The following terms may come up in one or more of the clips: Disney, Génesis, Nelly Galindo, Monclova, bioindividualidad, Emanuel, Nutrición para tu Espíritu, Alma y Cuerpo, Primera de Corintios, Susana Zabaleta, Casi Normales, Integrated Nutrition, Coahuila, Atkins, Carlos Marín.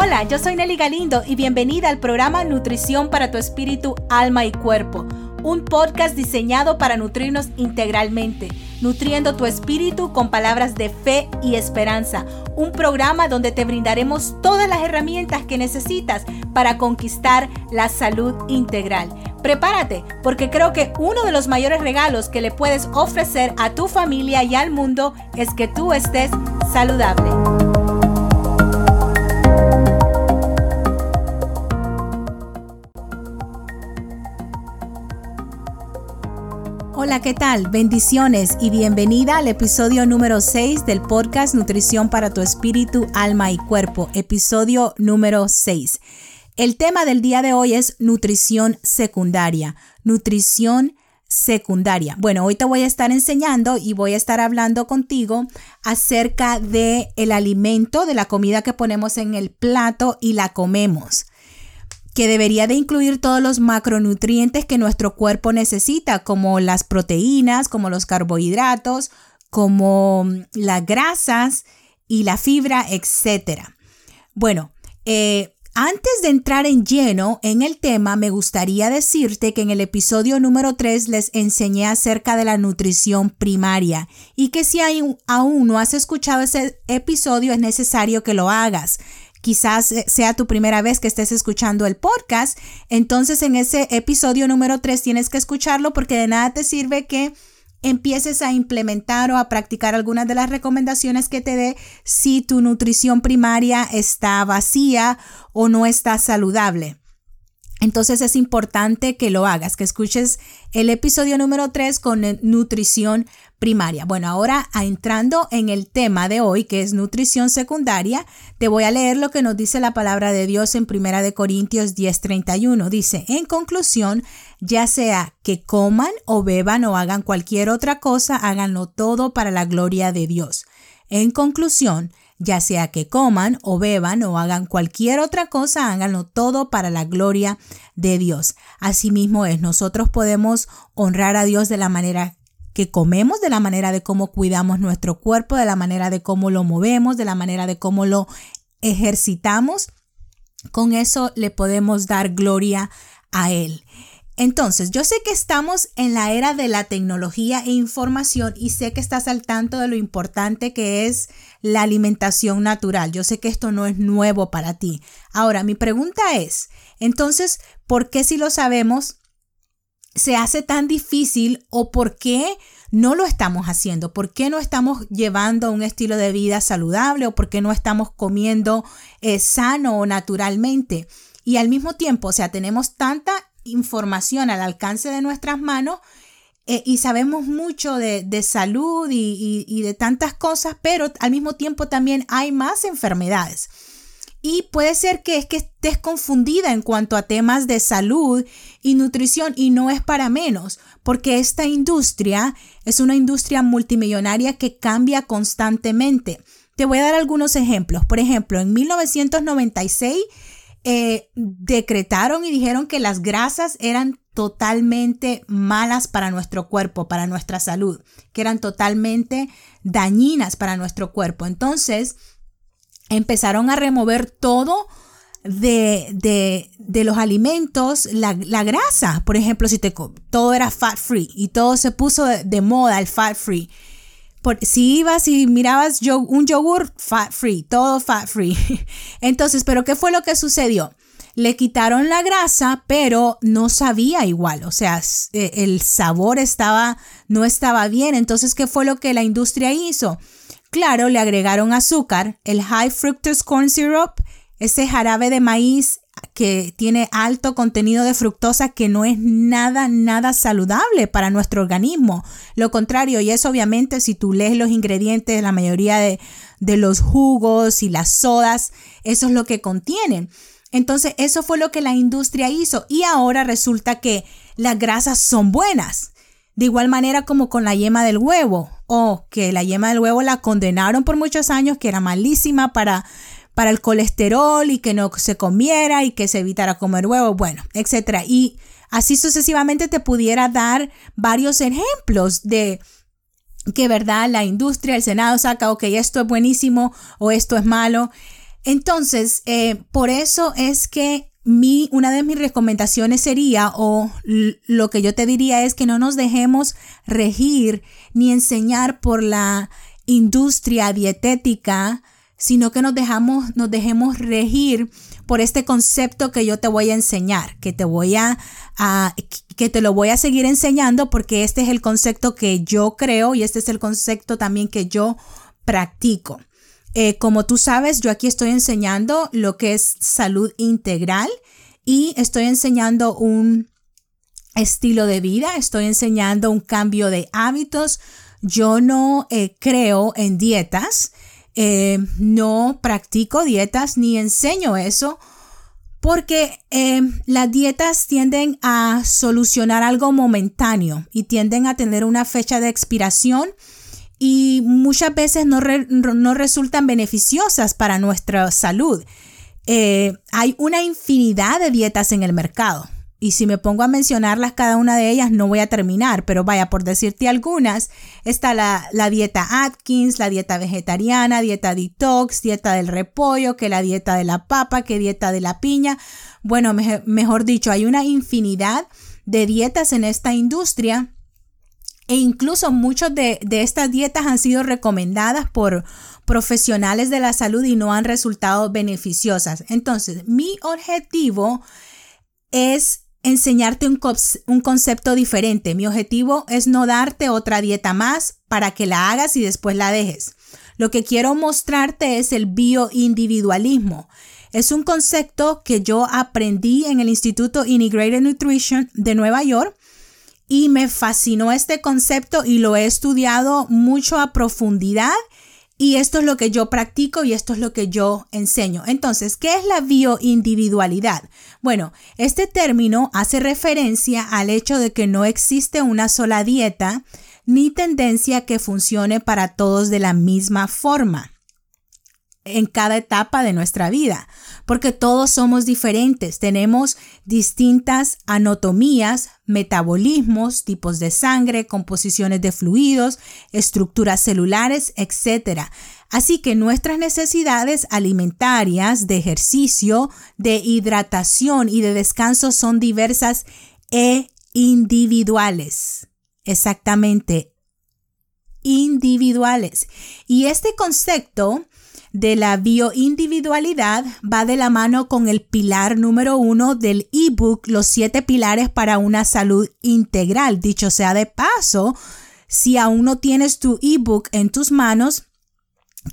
Hola, yo soy Nelly Galindo y bienvenida al programa Nutrición para tu Espíritu, Alma y Cuerpo, un podcast diseñado para nutrirnos integralmente, nutriendo tu espíritu con palabras de fe y esperanza, un programa donde te brindaremos todas las herramientas que necesitas para conquistar la salud integral. Prepárate, porque creo que uno de los mayores regalos que le puedes ofrecer a tu familia y al mundo es que tú estés saludable. Hola, ¿qué tal? Bendiciones y bienvenida al episodio número 6 del podcast Nutrición para tu Espíritu, Alma y Cuerpo, episodio número 6. El tema del día de hoy es nutrición secundaria, Bueno, hoy te voy a estar enseñando y voy a estar hablando contigo acerca de el alimento, de la comida que ponemos en el plato y la comemos, que debería de incluir todos los macronutrientes que nuestro cuerpo necesita, como las proteínas, como los carbohidratos, como las grasas y la fibra, etc. Bueno, antes de entrar en lleno en el tema, me gustaría decirte que en el episodio número 3 les enseñé acerca de la nutrición primaria y que si aún no has escuchado ese episodio, es necesario que lo hagas. Quizás sea tu primera vez que estés escuchando el podcast, entonces en ese episodio número 3 tienes que escucharlo porque de nada te sirve que empieces a implementar o a practicar algunas de las recomendaciones que te dé si tu nutrición primaria está vacía o no está saludable. Entonces es importante que lo hagas, que escuches el episodio número 3 con nutrición primaria. Bueno, ahora entrando en el tema de hoy, que es nutrición secundaria, te voy a leer lo que nos dice la palabra de Dios en Primera de Corintios 10:31. Dice, en conclusión, ya sea que coman o beban o hagan cualquier otra cosa, háganlo todo para la gloria de Dios. En conclusión, ya sea que coman o beban o hagan cualquier otra cosa, háganlo todo para la gloria de Dios. Asimismo es, nosotros podemos honrar a Dios de la manera que comemos, de la manera de cómo cuidamos nuestro cuerpo, de la manera de cómo lo movemos, de la manera de cómo lo ejercitamos. Con eso le podemos dar gloria a Él. Entonces, yo sé que estamos en la era de la tecnología e información y sé que estás al tanto de lo importante que es la alimentación natural. Yo sé que esto no es nuevo para ti. Ahora, mi pregunta es, entonces, ¿por qué si lo sabemos se hace tan difícil o por qué no lo estamos haciendo? ¿Por qué no estamos llevando un estilo de vida saludable o por qué no estamos comiendo sano o naturalmente? Y al mismo tiempo, o sea, tenemos tanta información al alcance de nuestras manos y sabemos mucho de salud y de tantas cosas, pero al mismo tiempo también hay más enfermedades. Y puede ser que es que estés confundida en cuanto a temas de salud y nutrición y no es para menos, porque esta industria es una industria multimillonaria que cambia constantemente. Te voy a dar algunos ejemplos. Por ejemplo, en 1996 decretaron y dijeron que las grasas eran totalmente malas para nuestro cuerpo, para nuestra salud, que eran totalmente dañinas para nuestro cuerpo. Entonces empezaron a remover todo de los alimentos, la grasa. Por ejemplo, todo era fat free y todo se puso de moda, el fat free. Si ibas y mirabas un yogur, fat free, todo fat free. Entonces, ¿pero qué fue lo que sucedió? Le quitaron la grasa, pero no sabía igual. O sea, el sabor no estaba bien. Entonces, ¿qué fue lo que la industria hizo? Claro, le agregaron azúcar, el high fructose corn syrup, ese jarabe de maíz que tiene alto contenido de fructosa que no es nada saludable para nuestro organismo. Lo contrario, y eso obviamente si tú lees los ingredientes de la mayoría de los jugos y las sodas, eso es lo que contienen. Entonces eso fue lo que la industria hizo y ahora resulta que las grasas son buenas. De igual manera como con la yema del huevo, que la yema del huevo la condenaron por muchos años que era malísima para el colesterol y que no se comiera y que se evitara comer huevos, bueno, etcétera. Y así sucesivamente te pudiera dar varios ejemplos de que, ¿verdad? La industria, el Senado saca, esto es buenísimo o esto es malo. Entonces, por eso es que una de mis recomendaciones sería, o lo que yo te diría es que no nos dejemos regir ni enseñar por la industria dietética, sino que nos dejemos regir por este concepto que yo te voy a enseñar, que te lo voy a seguir enseñando, porque este es el concepto que yo creo y este es el concepto también que yo practico. Como tú sabes, yo aquí estoy enseñando lo que es salud integral y estoy enseñando un estilo de vida, estoy enseñando un cambio de hábitos. Yo no creo en dietas, no practico dietas ni enseño eso, porque las dietas tienden a solucionar algo momentáneo y tienden a tener una fecha de expiración y muchas veces no resultan beneficiosas para nuestra salud. Hay una infinidad de dietas en el mercado y si me pongo a mencionarlas cada una de ellas no voy a terminar, pero vaya, por decirte algunas, está la dieta Atkins, la dieta vegetariana, dieta detox, dieta del repollo, que la dieta de la papa, que dieta de la piña. Bueno, mejor dicho, hay una infinidad de dietas en esta industria. E incluso muchas de estas dietas han sido recomendadas por profesionales de la salud y no han resultado beneficiosas. Entonces, mi objetivo es enseñarte un concepto diferente. Mi objetivo es no darte otra dieta más para que la hagas y después la dejes. Lo que quiero mostrarte es el bioindividualismo. Es un concepto que yo aprendí en el Instituto Integrated Nutrition de Nueva York. Y me fascinó este concepto y lo he estudiado mucho a profundidad y esto es lo que yo practico y esto es lo que yo enseño. Entonces, ¿qué es la bioindividualidad? Bueno, este término hace referencia al hecho de que no existe una sola dieta ni tendencia que funcione para todos de la misma forma en cada etapa de nuestra vida, porque todos somos diferentes, tenemos distintas anatomías, metabolismos, tipos de sangre, composiciones de fluidos, estructuras celulares, etc. Así que nuestras necesidades alimentarias, de ejercicio, de hidratación y de descanso son diversas e individuales. Exactamente, individuales. Y este concepto de la bioindividualidad va de la mano con el pilar número 1 del ebook, Los 7 pilares para una salud integral. Dicho sea de paso, si aún no tienes tu ebook en tus manos,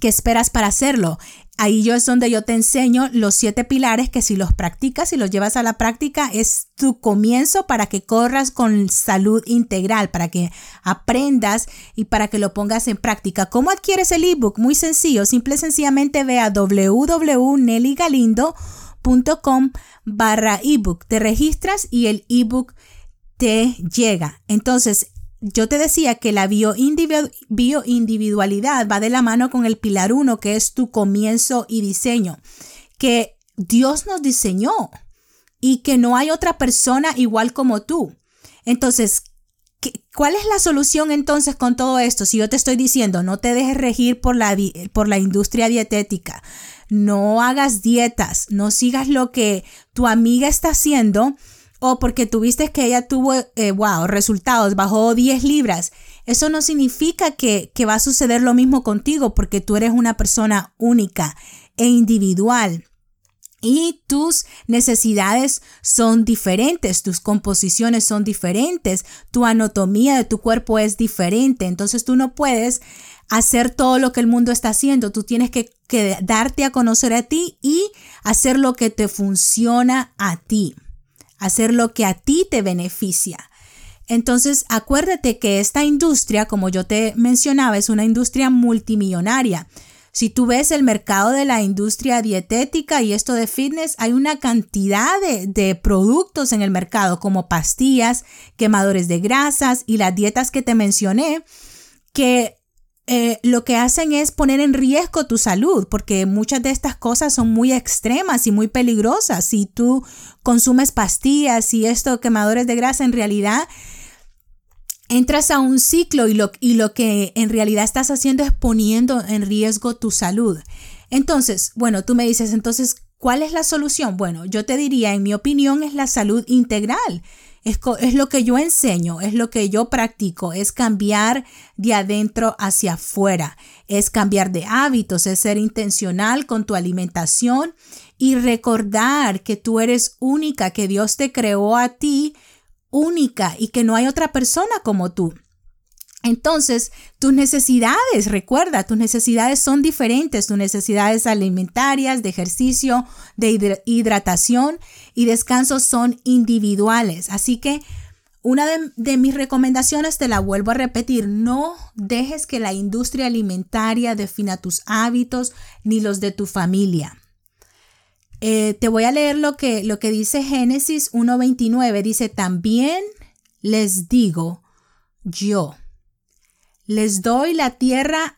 ¿qué esperas para hacerlo? Es donde yo te enseño los 7 pilares que si los practicas y los llevas a la práctica es tu comienzo para que corras con salud integral, para que aprendas y para que lo pongas en práctica. ¿Cómo adquieres el ebook? Muy sencillo, simple y sencillamente ve a www.nellygalindo.com/ebook. Te registras y el ebook te llega. Entonces, yo te decía que la bioindividualidad va de la mano con el pilar 1, que es tu comienzo y diseño, que Dios nos diseñó y que no hay otra persona igual como tú. Entonces, ¿cuál es la solución entonces con todo esto? Si yo te estoy diciendo, no te dejes regir por la industria dietética, no hagas dietas, no sigas lo que tu amiga está haciendo, o porque tuviste que ella tuvo resultados, bajó 10 libras. Eso no significa que va a suceder lo mismo contigo, porque tú eres una persona única e individual y tus necesidades son diferentes, tus composiciones son diferentes, tu anatomía de tu cuerpo es diferente. Entonces tú no puedes hacer todo lo que el mundo está haciendo. Tú tienes que darte a conocer a ti y hacer lo que te funciona a ti, hacer lo que a ti te beneficia. Entonces, acuérdate que esta industria, como yo te mencionaba, es una industria multimillonaria. Si tú ves el mercado de la industria dietética y esto de fitness, hay una cantidad de productos en el mercado, como pastillas, quemadores de grasas y las dietas que te mencioné, que lo que hacen es poner en riesgo tu salud, porque muchas de estas cosas son muy extremas y muy peligrosas. Si tú consumes pastillas y quemadores de grasa, en realidad entras a un ciclo y lo que en realidad estás haciendo es poniendo en riesgo tu salud. Entonces, bueno, tú me dices, entonces, ¿cuál es la solución? Bueno, yo te diría, en mi opinión, es la salud integral. Es lo que yo enseño, es lo que yo practico, es cambiar de adentro hacia afuera, es cambiar de hábitos, es ser intencional con tu alimentación y recordar que tú eres única, que Dios te creó a ti única y que no hay otra persona como tú. Entonces, tus necesidades, recuerda, tus necesidades son diferentes, tus necesidades alimentarias, de ejercicio, de hidratación y descanso son individuales. Así que una de mis recomendaciones, te la vuelvo a repetir, no dejes que la industria alimentaria defina tus hábitos ni los de tu familia. Te voy a leer lo que dice Génesis 1:29, dice, también les digo yo. Les doy la tierra,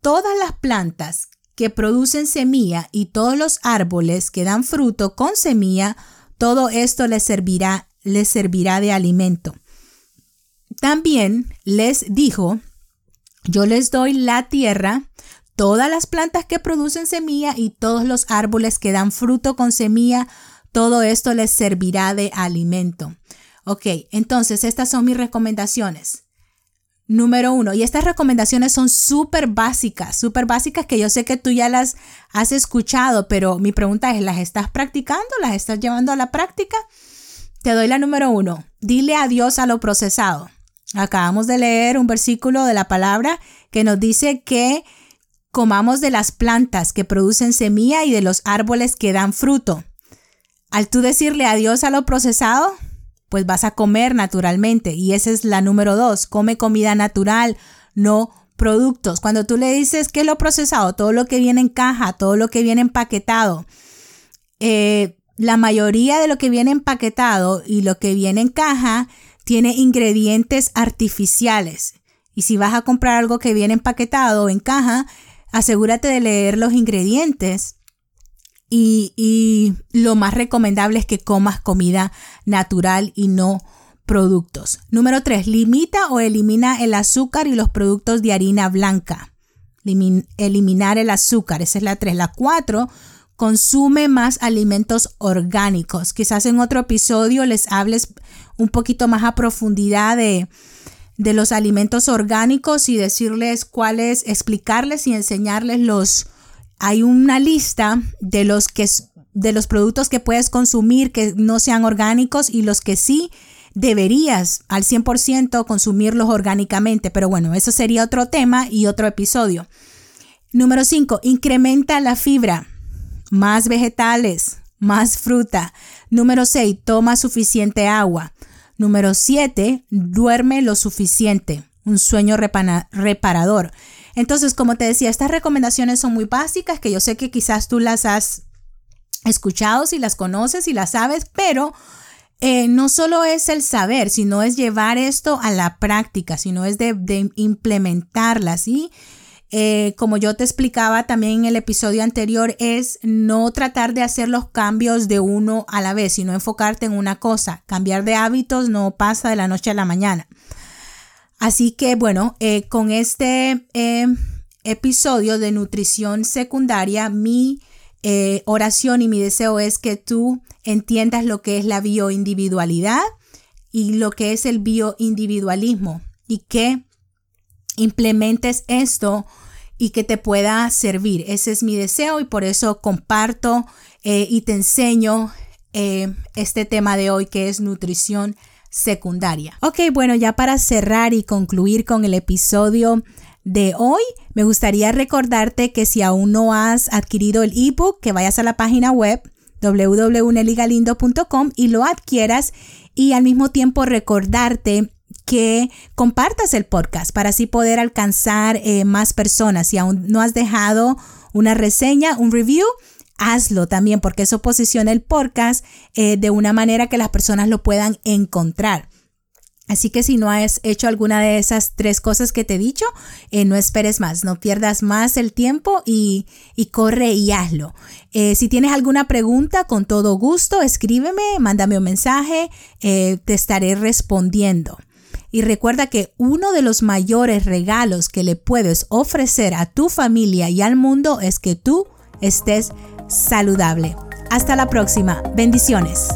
todas las plantas que producen semilla y todos los árboles que dan fruto con semilla, todo esto les servirá de alimento. También les dijo, yo les doy la tierra, todas las plantas que producen semilla y todos los árboles que dan fruto con semilla, todo esto les servirá de alimento. Ok, entonces estas son mis recomendaciones. Número 1, y estas recomendaciones son súper básicas que yo sé que tú ya las has escuchado, pero mi pregunta es, ¿las estás practicando? ¿Las estás llevando a la práctica? Te doy la número 1, dile adiós a lo procesado. Acabamos de leer un versículo de la palabra que nos dice que comamos de las plantas que producen semilla y de los árboles que dan fruto. Al tú decirle adiós a lo procesado, pues vas a comer naturalmente. Y esa es la número 2. Come comida natural, no productos. Cuando tú le dices qué es lo procesado, todo lo que viene en caja, todo lo que viene empaquetado. La mayoría de lo que viene empaquetado y lo que viene en caja tiene ingredientes artificiales. Y si vas a comprar algo que viene empaquetado o en caja, asegúrate de leer los ingredientes. Y lo más recomendable es que comas comida natural y no productos. Número 3, limita o elimina el azúcar y los productos de harina blanca. Eliminar el azúcar, esa es la 3. La 4, consume más alimentos orgánicos. Quizás en otro episodio les hables un poquito más a profundidad de los alimentos orgánicos y decirles cuáles, explicarles y enseñarles los. Hay una lista de los productos que puedes consumir que no sean orgánicos y los que sí deberías al 100% consumirlos orgánicamente. Pero bueno, eso sería otro tema y otro episodio. Número 5, incrementa la fibra, más vegetales, más fruta. Número 6, toma suficiente agua. Número 7, duerme lo suficiente, un sueño reparador. Entonces, como te decía, estas recomendaciones son muy básicas que yo sé que quizás tú las has escuchado, si las conoces, si las sabes, pero no solo es el saber, sino es llevar esto a la práctica, sino es de implementarlas. Y como yo te explicaba también en el episodio anterior, es no tratar de hacer los cambios de uno a la vez, sino enfocarte en una cosa. Cambiar de hábitos no pasa de la noche a la mañana. Así que bueno, con este episodio de nutrición secundaria, mi oración y mi deseo es que tú entiendas lo que es la bioindividualidad y lo que es el bioindividualismo y que implementes esto y que te pueda servir. Ese es mi deseo y por eso comparto y te enseño este tema de hoy que es nutrición secundaria. Ok, bueno, ya para cerrar y concluir con el episodio de hoy, me gustaría recordarte que si aún no has adquirido el ebook, que vayas a la página web www.nelligalindo.com y lo adquieras y al mismo tiempo recordarte que compartas el podcast para así poder alcanzar más personas. Si aún no has dejado una reseña, un review, hazlo también porque eso posiciona el podcast de una manera que las personas lo puedan encontrar. Así que si no has hecho alguna de esas 3 cosas que te he dicho, no esperes más, no pierdas más el tiempo y corre y hazlo. Si tienes alguna pregunta, con todo gusto, escríbeme, mándame un mensaje, te estaré respondiendo. Y recuerda que uno de los mayores regalos que le puedes ofrecer a tu familia y al mundo es que tú estés saludable. Hasta la próxima. Bendiciones.